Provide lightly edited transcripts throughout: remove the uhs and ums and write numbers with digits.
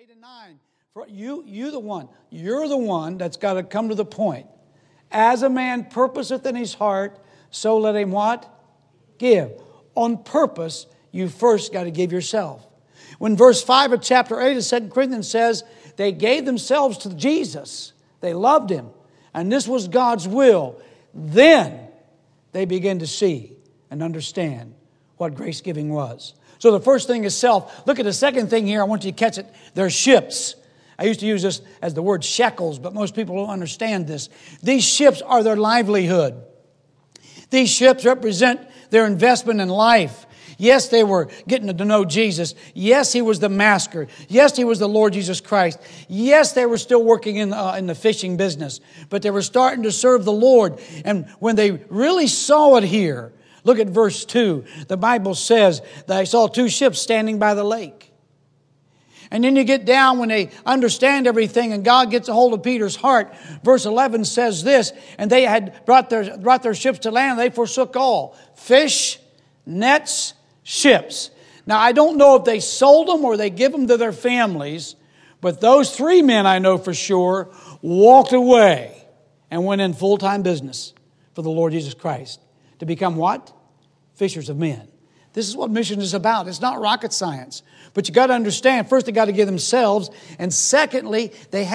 8 and 9. For you're the one that's got to come to the point. As a man purposeth in his heart, so let him what? Give. On purpose, you first got to give yourself. When verse 5 of chapter 8 of 2 Corinthians says, they gave themselves to Jesus. They loved him. And this was God's will. Then they began to see and understand what grace giving was. So the first thing is self. Look at the second thing here. I want you to catch it. They're ships. I used to use this as the word shekels, but most people don't understand this. These ships are their livelihood. These ships represent their investment in life. Yes, they were getting to know Jesus. Yes, he was the master. Yes, he was the Lord Jesus Christ. Yes, they were still working in the fishing business, but they were starting to serve the Lord. And when they really saw it here, look at verse 2. The Bible says that I saw two ships standing by the lake. And then you get down when they understand everything and God gets a hold of Peter's heart. Verse 11 says this, and they had brought their ships to land. They forsook all. Fish, nets, ships. Now, I don't know if they sold them or they give them to their families, but those three men I know for sure walked away and went in full-time business for the Lord Jesus Christ to become what? Fishers of men. This is what mission is about. It's not rocket science. But you got to understand, first, they got to give themselves. And secondly, they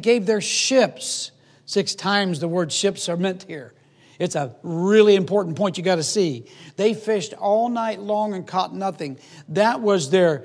gave their ships. 6 times the word ships are meant here. It's a really important point you got to see. They fished all night long and caught nothing. That was their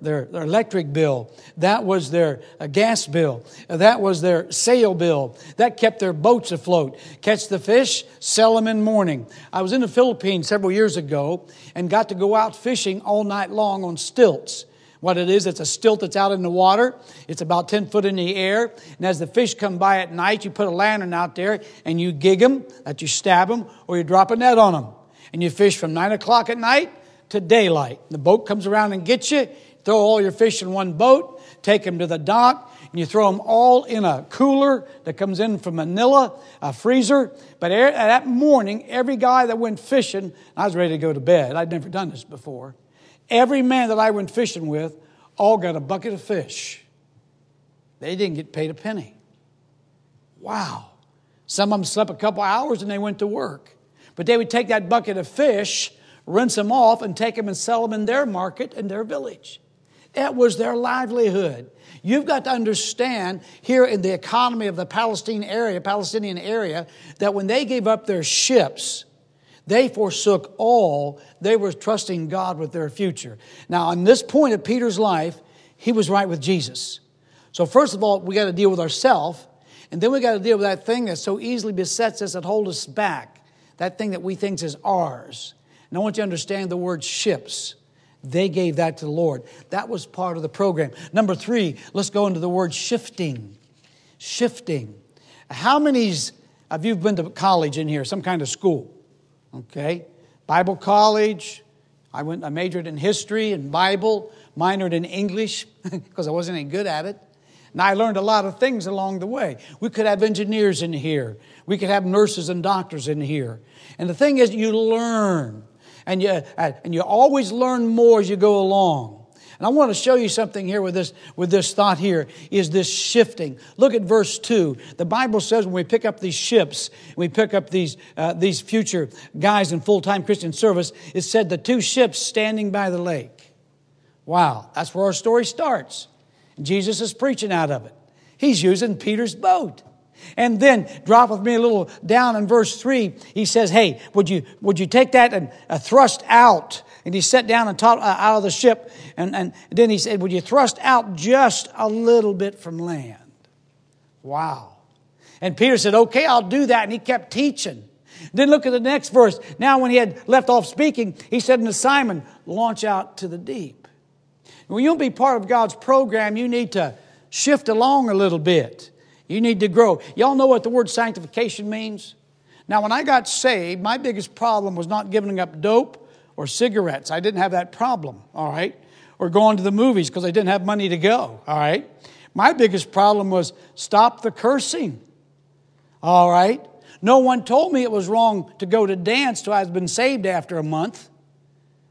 electric bill. That was their gas bill. That was their sail bill. That kept their boats afloat. Catch the fish, sell them in morning. I was in the Philippines several years ago and got to go out fishing all night long on stilts. What it is, it's a stilt that's out in the water. It's about 10 foot in the air. And as the fish come by at night, you put a lantern out there and you gig them, that you stab them, or you drop a net on them. And you fish from 9 o'clock at night to daylight. The boat comes around and gets you. Throw all your fish in one boat, take them to the dock, and you throw them all in a cooler that comes in from Manila, a freezer. But that morning, every guy that went fishing, I was ready to go to bed. I'd never done this before. Every man that I went fishing with all got a bucket of fish. They didn't get paid a penny. Wow. Some of them slept a couple hours and they went to work. But they would take that bucket of fish, rinse them off, and take them and sell them in their market in their village. That was their livelihood. You've got to understand here in the economy of the Palestinian area, that when they gave up their ships, they forsook all. They were trusting God with their future. Now, on this point of Peter's life, he was right with Jesus. So first of all, we got to deal with ourselves. And then we got to deal with that thing that so easily besets us and holds us back. That thing that we think is ours. And I want you to understand the word ships. They gave that to the Lord. That was part of the program. Number 3, let's go into the word shifting. Shifting. How many of you have been to college in here, some kind of school? Okay, Bible college. I majored in history and Bible, minored in English because I wasn't any good at it. And I learned a lot of things along the way. We could have engineers in here. We could have nurses and doctors in here. And the thing is, you learn. And you always learn more as you go along. And I want to show you something here with this thought here, is this shifting. Look at verse 2. The Bible says when we pick up these ships, we pick up these future guys in full-time Christian service, it said the two ships standing by the lake. Wow, that's where our story starts. Jesus is preaching out of it. He's using Peter's boat. And then drop with me a little down in verse 3. He says, hey, would you take that and thrust out? And he sat down and taught out of the ship. And then he said, would you thrust out just a little bit from land? Wow. And Peter said, okay, I'll do that. And he kept teaching. Then look at the next verse. Now when he had left off speaking, he said unto Simon, launch out to the deep. When you'll be part of God's program, you need to shift along a little bit. You need to grow. Y'all know what the word sanctification means? Now when I got saved, my biggest problem was not giving up dope or cigarettes. I didn't have that problem, all right? Or going to the movies because I didn't have money to go, all right? My biggest problem was stop the cursing, all right? No one told me it was wrong to go to dance till I had been saved after a month.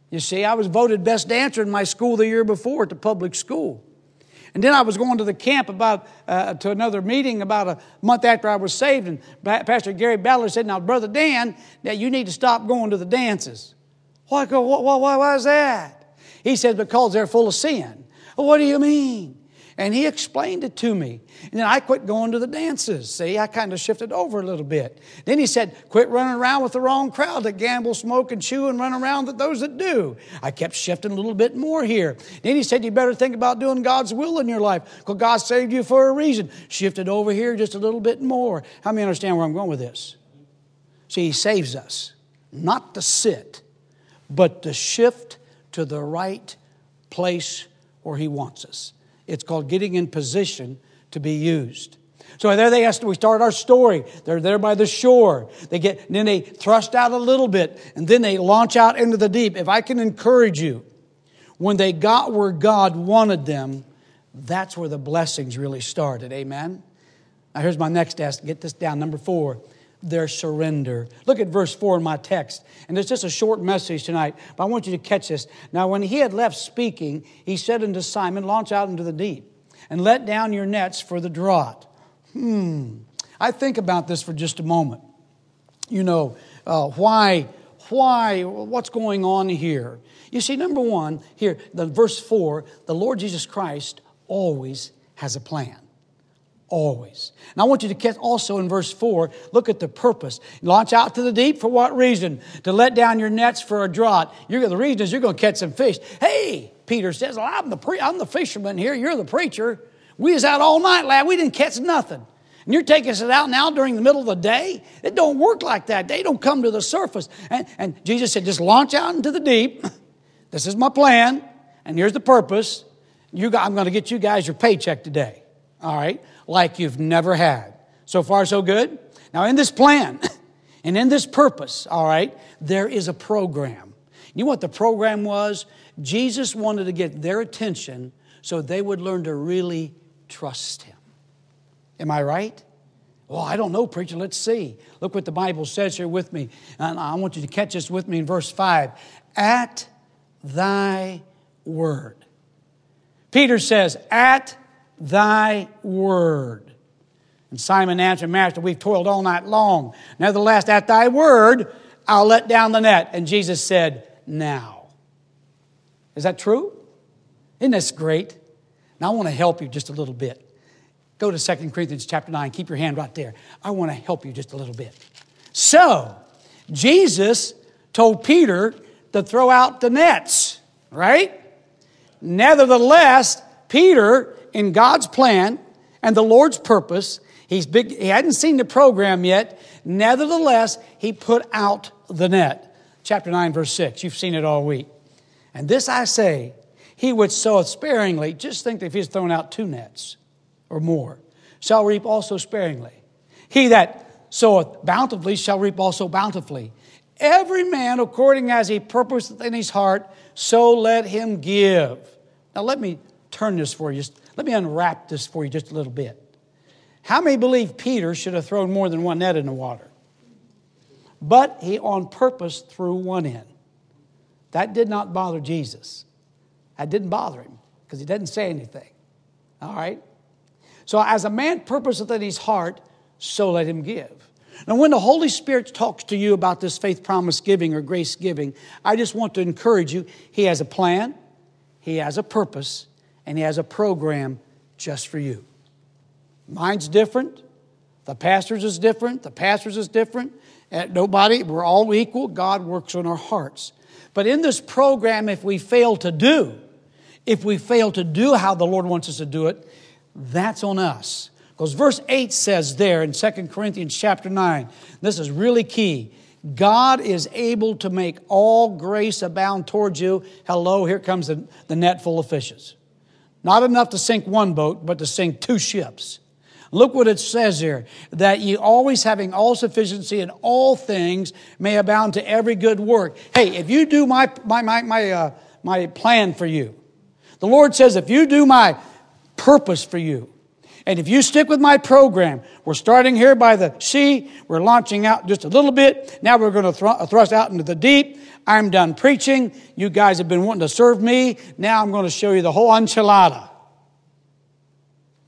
You see, I was voted best dancer in my school the year before at the public school. And then I was going to the camp to another meeting about a month after I was saved, and Pastor Gary Ballard said, "Now, Brother Dan, that you need to stop going to the dances." "Why? Why is that?" He said, "Because they're full of sin." "What do you mean?" And he explained it to me. And then I quit going to the dances. See, I kind of shifted over a little bit. Then he said, "Quit running around with the wrong crowd that gamble, smoke, and chew, and run around with those that do." I kept shifting a little bit more here. Then he said, "You better think about doing God's will in your life, because God saved you for a reason." Shifted over here just a little bit more. How many understand where I'm going with this? See, he saves us, not to sit, but to shift to the right place where he wants us. It's called getting in position to be used. So there they asked, we start our story. They're there by the shore. Then they thrust out a little bit, and then they launch out into the deep. If I can encourage you, when they got where God wanted them, that's where the blessings really started. Amen? Now here's my next ask. Get this down. Number 4. Their surrender. Look at verse 4 in my text. And there's just a short message tonight, but I want you to catch this. "Now, when he had left speaking, he said unto Simon, Launch out into the deep, and let down your nets for the draught." I think about this for just a moment. You know, what's going on here? You see, number one, here, verse 4, the Lord Jesus Christ always has a plan. Always. And I want you to catch also in verse 4, look at the purpose. Launch out to the deep for what reason? To let down your nets for a draught. The reason is you're going to catch some fish. "Hey," Peter says, "well, I'm the fisherman here. You're the preacher. We was out all night, lad. We didn't catch nothing. And you're taking us out now during the middle of the day? It don't work like that. They don't come to the surface." And Jesus said, "Just launch out into the deep. This is my plan. And here's the purpose. I'm going to get you guys your paycheck today. All right? Like you've never had." So far, so good. Now, in this plan and in this purpose, all right, there is a program. You know what the program was? Jesus wanted to get their attention so they would learn to really trust him. Am I right? "Well, I don't know, preacher. Let's see." Look what the Bible says here with me. And I want you to catch this with me in verse 5. "At thy word." Peter says, "At thy word." And Simon answered, "Master, we've toiled all night long. Nevertheless, at thy word, I'll let down the net." And Jesus said, "Now." Is that true? Isn't this great? Now, I want to help you just a little bit. Go to 2 Corinthians chapter 9. Keep your hand right there. I want to help you just a little bit. So, Jesus told Peter to throw out the nets, right? Nevertheless, Peter, in God's plan and the Lord's purpose, he hadn't seen the program yet. Nevertheless, he put out the net. Chapter 9, verse 6. You've seen it all week. "And this I say, he which soweth sparingly," just think that if he's thrown out 2 nets or more, "shall reap also sparingly. He that soweth bountifully shall reap also bountifully. Every man according as he purposeth in his heart, so let him give." Now let me turn this for you. Let me unwrap this for you just a little bit. How many believe Peter should have thrown more than 1 net in the water? But he on purpose threw 1 in. That did not bother Jesus. That didn't bother him because he didn't say anything. All right? So as a man purposeth in his heart, so let him give. Now when the Holy Spirit talks to you about this faith promise giving or grace giving, I just want to encourage you. He has a plan. He has a purpose. And he has a program just for you. Mine's different. The pastor's is different. Nobody, we're all equal. God works on our hearts. But in this program, if we fail to do how the Lord wants us to do it, that's on us. Because verse 8 says there in 2 Corinthians chapter 9, this is really key. God is able to make all grace abound towards you. Hello, here comes the net full of fishes. Not enough to sink 1 boat, but to sink 2 ships. Look what it says here, that ye always having all sufficiency in all things may abound to every good work. Hey, if you do my plan for you, the Lord says, if you do my purpose for you, and if you stick with my program, we're starting here by the sea, we're launching out just a little bit, now we're going to thrust out into the deep. I'm done preaching. You guys have been wanting to serve me. Now I'm going to show you the whole enchilada.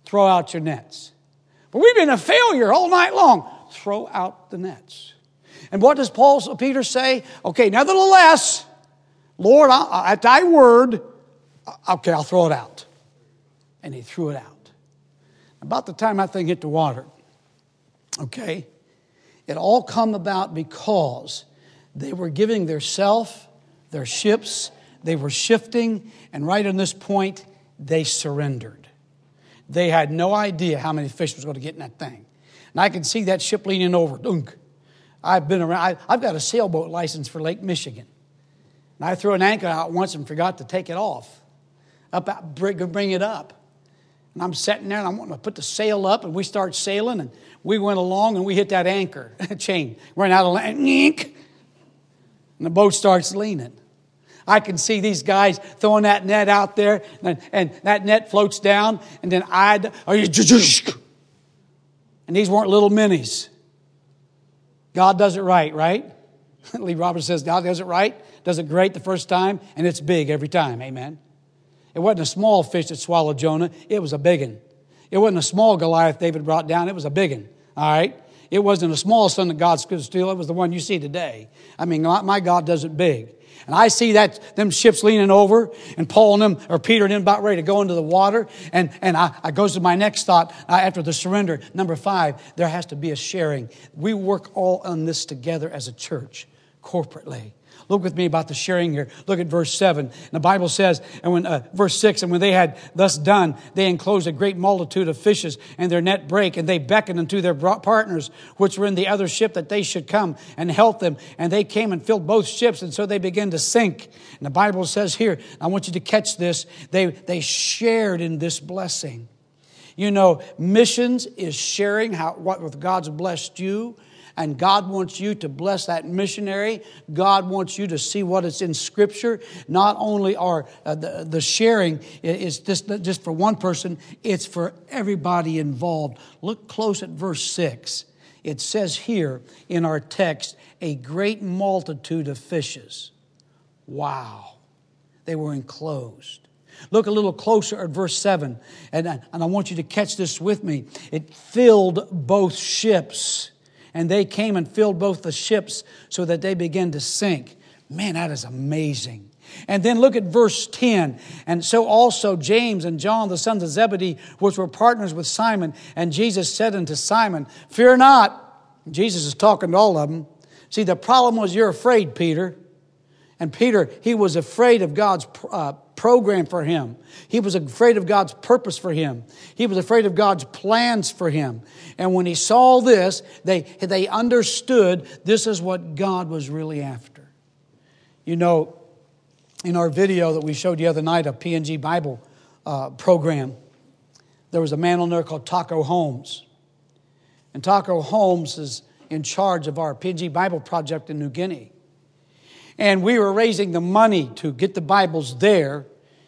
Throw out your nets. But we've been a failure all night long. Throw out the nets. And what does Peter say? Okay, nevertheless, Lord, at thy word, okay, I'll throw it out. And he threw it out. About the time that thing hit the water, okay, it all come about because they were giving their self, their ships, they were shifting, and right on this point, they surrendered. They had no idea how many fish was going to get in that thing. And I can see that ship leaning over. Dunk. I've been around. I've got a sailboat license for Lake Michigan. And I threw an anchor out once and forgot to take it off. Bring it up. And I'm sitting there and I'm wanting to put the sail up, and we start sailing, and we went along and we hit that anchor chain. Ran out of land. And the boat starts leaning. I can see these guys throwing that net out there, and that net floats down, and then and these weren't little minis. God does it right? Lee Roberts says God does it right, does it great the first time, and it's big every time, amen? It wasn't a small fish that swallowed Jonah, it was a big one. It wasn't a small Goliath David brought down, it was a big one, all right? It wasn't a small son that God could steal, it was the one you see today. I mean, my God does it big. And I see that them ships leaning over, and Paul and them, or Peter and them, about ready to go into the water. And I goes to my next thought after the surrender. Number 5, there has to be a sharing. We work all on this together as a church, corporately. Look with me about the sharing here. Look at verse 7. And the Bible says, and when verse 6, and when they had thus done, they enclosed a great multitude of fishes, and their net brake, and they beckoned unto their partners, which were in the other ship, that they should come and help them. And they came and filled both ships, and so they began to sink. And the Bible says here, I want you to catch this, they shared in this blessing. You know, missions is sharing what God's blessed you. And God wants you to bless that missionary. God wants you to see what is in Scripture. Not only are the sharing is just for one person, it's for everybody involved. Look close at verse 6. It says here in our text, a great multitude of fishes. Wow. They were enclosed. Look a little closer at verse 7. And I want you to catch this with me. It filled both ships. And they came and filled both the ships so that they began to sink. Man, that is amazing. And then look at verse 10. And so also James and John, the sons of Zebedee, which were partners with Simon. And Jesus said unto Simon, fear not. Jesus is talking to all of them. See, the problem was you're afraid, Peter. And Peter, he was afraid of God's program for him. He was afraid of God's purpose for him. He was afraid of God's plans for him. And when he saw this, they understood this is what God was really after. You know, in our video that we showed the other night, a PNG Bible program, there was a man on there called Taco Holmes. And Taco Holmes is in charge of our PNG Bible project in New Guinea. And we were raising the money to get the Bibles there.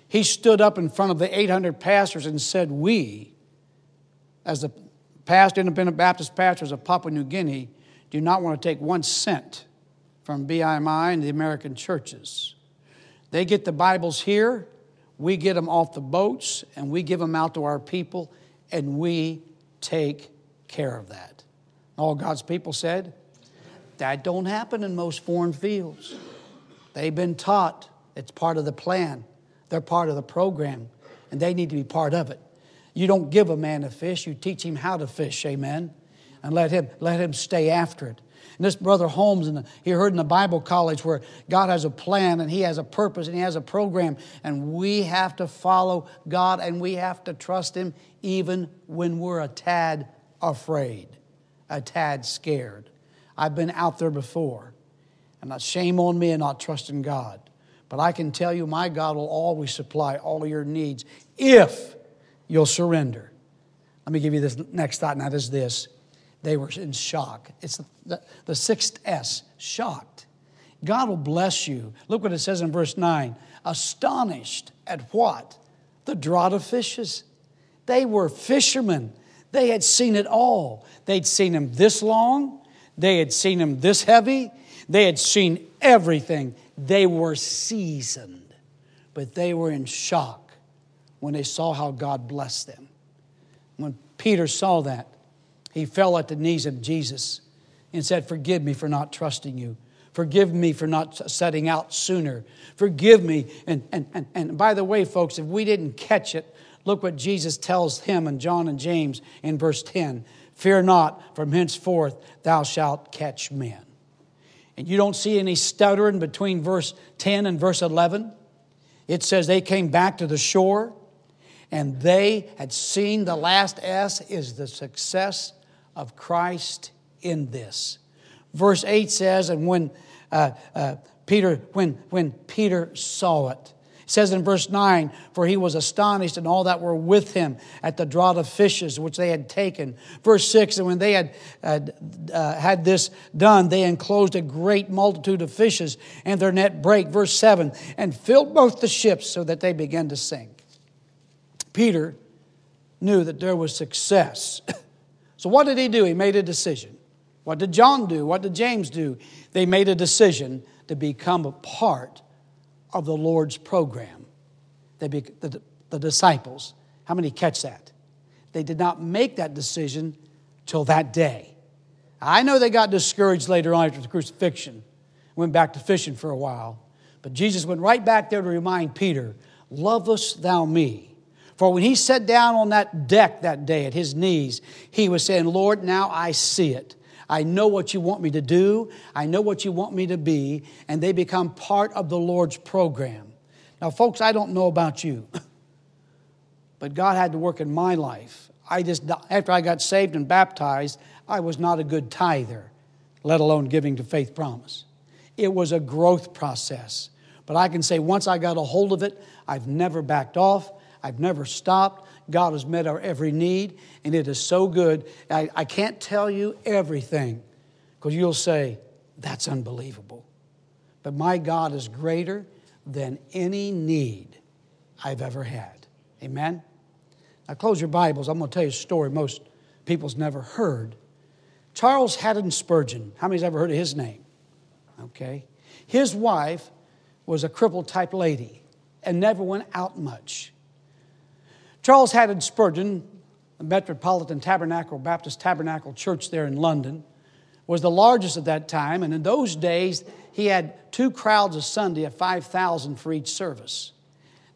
He stood up in front of the 800 pastors and said, we, as the pastor, independent Baptist pastors of Papua New Guinea, do not want to take 1 cent from BIMI and the American churches. They get the Bibles here, we get them off the boats, and we give them out to our people, and we take care of that. All God's people said, that don't happen in most foreign fields. They've been taught it's part of the plan. They're part of the program, and they need to be part of it. You don't give a man a fish. You teach him how to fish, amen, and let him stay after it. And this brother Holmes, he heard in the Bible college where God has a plan, and he has a purpose, and he has a program, and we have to follow God, and we have to trust him even when we're a tad afraid, a tad scared. I've been out there before. And not shame on me and not trusting God. But I can tell you my God will always supply all of your needs if you'll surrender. Let me give you this next thought, and that is this. They were in shock. It's the 6th S, shocked. God will bless you. Look what it says in verse 9. Astonished at what? The draught of fishes. They were fishermen. They had seen it all. They'd seen him this long. They had seen him this heavy. They had seen everything. They were seasoned, but they were in shock when they saw how God blessed them. When Peter saw that, he fell at the knees of Jesus and said, "Forgive me for not trusting you. Forgive me for not setting out sooner. Forgive me." And by the way, folks, if we didn't catch it, look what Jesus tells him and John and James in verse 10. "Fear not, from henceforth thou shalt catch men." And you don't see any stuttering between verse 10 and verse 11. It says they came back to the shore and they had seen the last S is the success of Christ in this. Verse 8 says, and when Peter saw it, it says in verse 9, "For he was astonished, and all that were with him at the draught of fishes which they had taken." Verse 6, "And when they had this done, they enclosed a great multitude of fishes, and their net brake." Verse 7, "And filled both the ships, so that they began to sink." Peter knew that there was success. So what did he do? He made a decision. What did John do? What did James do? They made a decision to become a part of the Lord's program. The disciples. How many catch that? They did not make that decision till that day. I know they got discouraged later on after the crucifixion. Went back to fishing for a while. But Jesus went right back there to remind Peter, "Lovest thou me?" For when he sat down on that deck that day at his knees, he was saying, "Lord, now I see it. I know what you want me to do. I know what you want me to be." And they become part of the Lord's program. Now, folks, I don't know about you, but God had to work in my life. After I got saved and baptized, I was not a good tither, let alone giving to Faith Promise. It was a growth process. But I can say once I got a hold of it, I've never backed off. I've never stopped. God has met our every need, and it is so good. I can't tell you everything, because you'll say, "That's unbelievable." But my God is greater than any need I've ever had. Amen? Now close your Bibles. I'm going to tell you a story most people's never heard. Charles Haddon Spurgeon. How many's ever heard of his name? Okay. His wife was a crippled type lady and never went out much. Charles Haddon Spurgeon, the Metropolitan Tabernacle, Baptist Tabernacle Church there in London, was the largest at that time. And in those days, he had two crowds a Sunday of 5,000 for each service.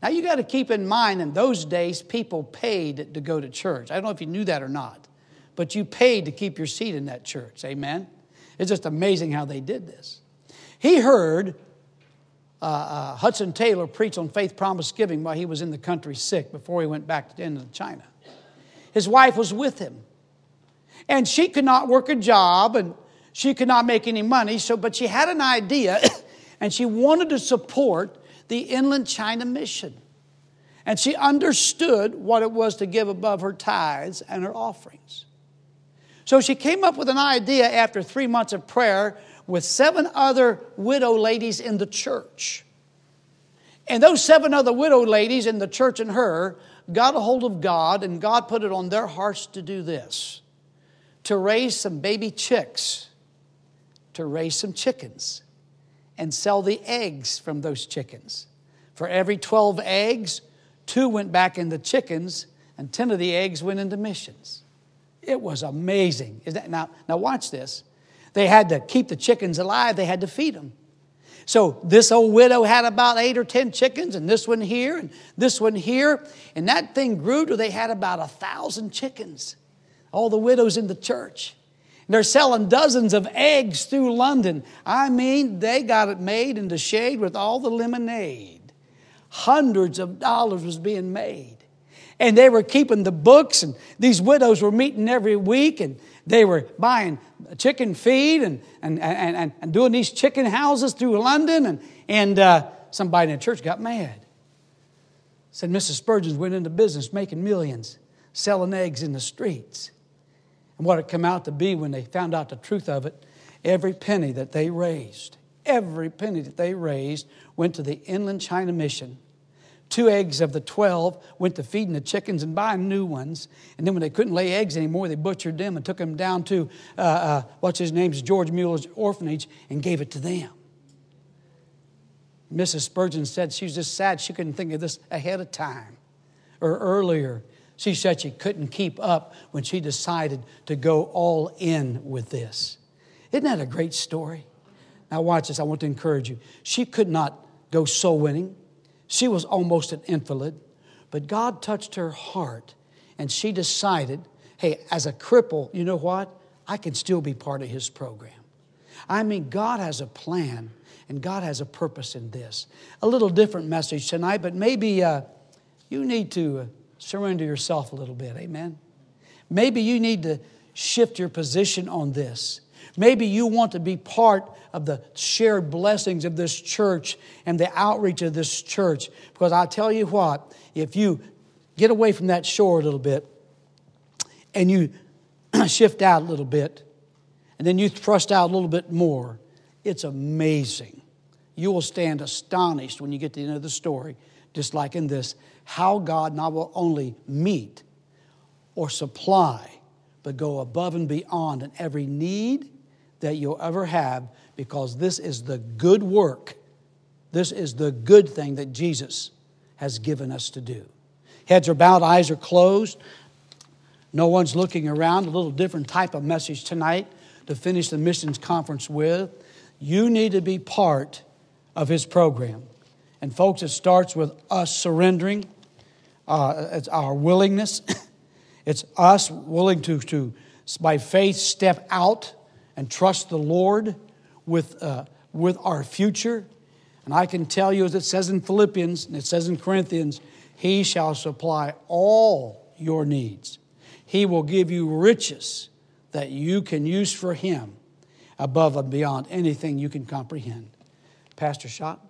Now, you got to keep in mind, in those days, people paid to go to church. I don't know if you knew that or not, but you paid to keep your seat in that church. Amen? It's just amazing how they did this. He heard Hudson Taylor preached on Faith Promise Giving while he was in the country sick before he went back to Inland China. His wife was with him. And she could not work a job and she could not make any money, but she had an idea and she wanted to support the Inland China mission. And she understood what it was to give above her tithes and her offerings. So she came up with an idea after 3 months of prayer with 7 other widow ladies in the church. And those 7 other widow ladies in the church and her got a hold of God, and God put it on their hearts to do this, to raise some baby chicks, to raise some chickens, and sell the eggs from those chickens. For every 12 eggs, 2 went back into chickens, and 10 of the eggs went into missions. It was amazing. Now watch this. They had to keep the chickens alive. They had to feed them. So this old widow had about 8 or 10 chickens, and this one here, and this one here. And that thing grew till they had about 1,000 chickens, all the widows in the church. And they're selling dozens of eggs through London. I mean, they got it made in the shade with all the lemonade. Hundreds of dollars was being made. And they were keeping the books, and these widows were meeting every week, and they were buying chicken feed and doing these chicken houses through London. And somebody in the church got mad. Said Mrs. Spurgeon went into business making millions, selling eggs in the streets. And what it came out to be when they found out the truth of it, every penny that they raised went to the Inland China Mission. 2 eggs of the 12 went to feeding the chickens and buying new ones. And then when they couldn't lay eggs anymore, they butchered them and took them down to, George Mueller's orphanage and gave it to them. Mrs. Spurgeon said she was just sad she couldn't think of this ahead of time or earlier. She said she couldn't keep up when she decided to go all in with this. Isn't that a great story? Now watch this. I want to encourage you. She could not go soul winning. She was almost an invalid. But God touched her heart, and she decided, hey, as a cripple, you know what? I can still be part of His program. I mean, God has a plan, and God has a purpose in this. A little different message tonight, but maybe you need to surrender yourself a little bit. Amen? Maybe you need to shift your position on this. Maybe you want to be part of the shared blessings of this church and the outreach of this church. Because I tell you what, if you get away from that shore a little bit and you shift out a little bit and then you thrust out a little bit more, it's amazing. You will stand astonished when you get to the end of the story, just like in this, how God not will only meet or supply, but go above and beyond in every need that you'll ever have, because this is the good work. This is the good thing that Jesus has given us to do. Heads are bowed, eyes are closed. No one's looking around. A little different type of message tonight to finish the missions conference with. You need to be part of His program. And folks, it starts with us surrendering. It's our willingness. It's us willing to by faith, step out and trust the Lord with our future. And I can tell you, as it says in Philippians, and it says in Corinthians, He shall supply all your needs. He will give you riches that you can use for Him above and beyond anything you can comprehend. Pastor Schott?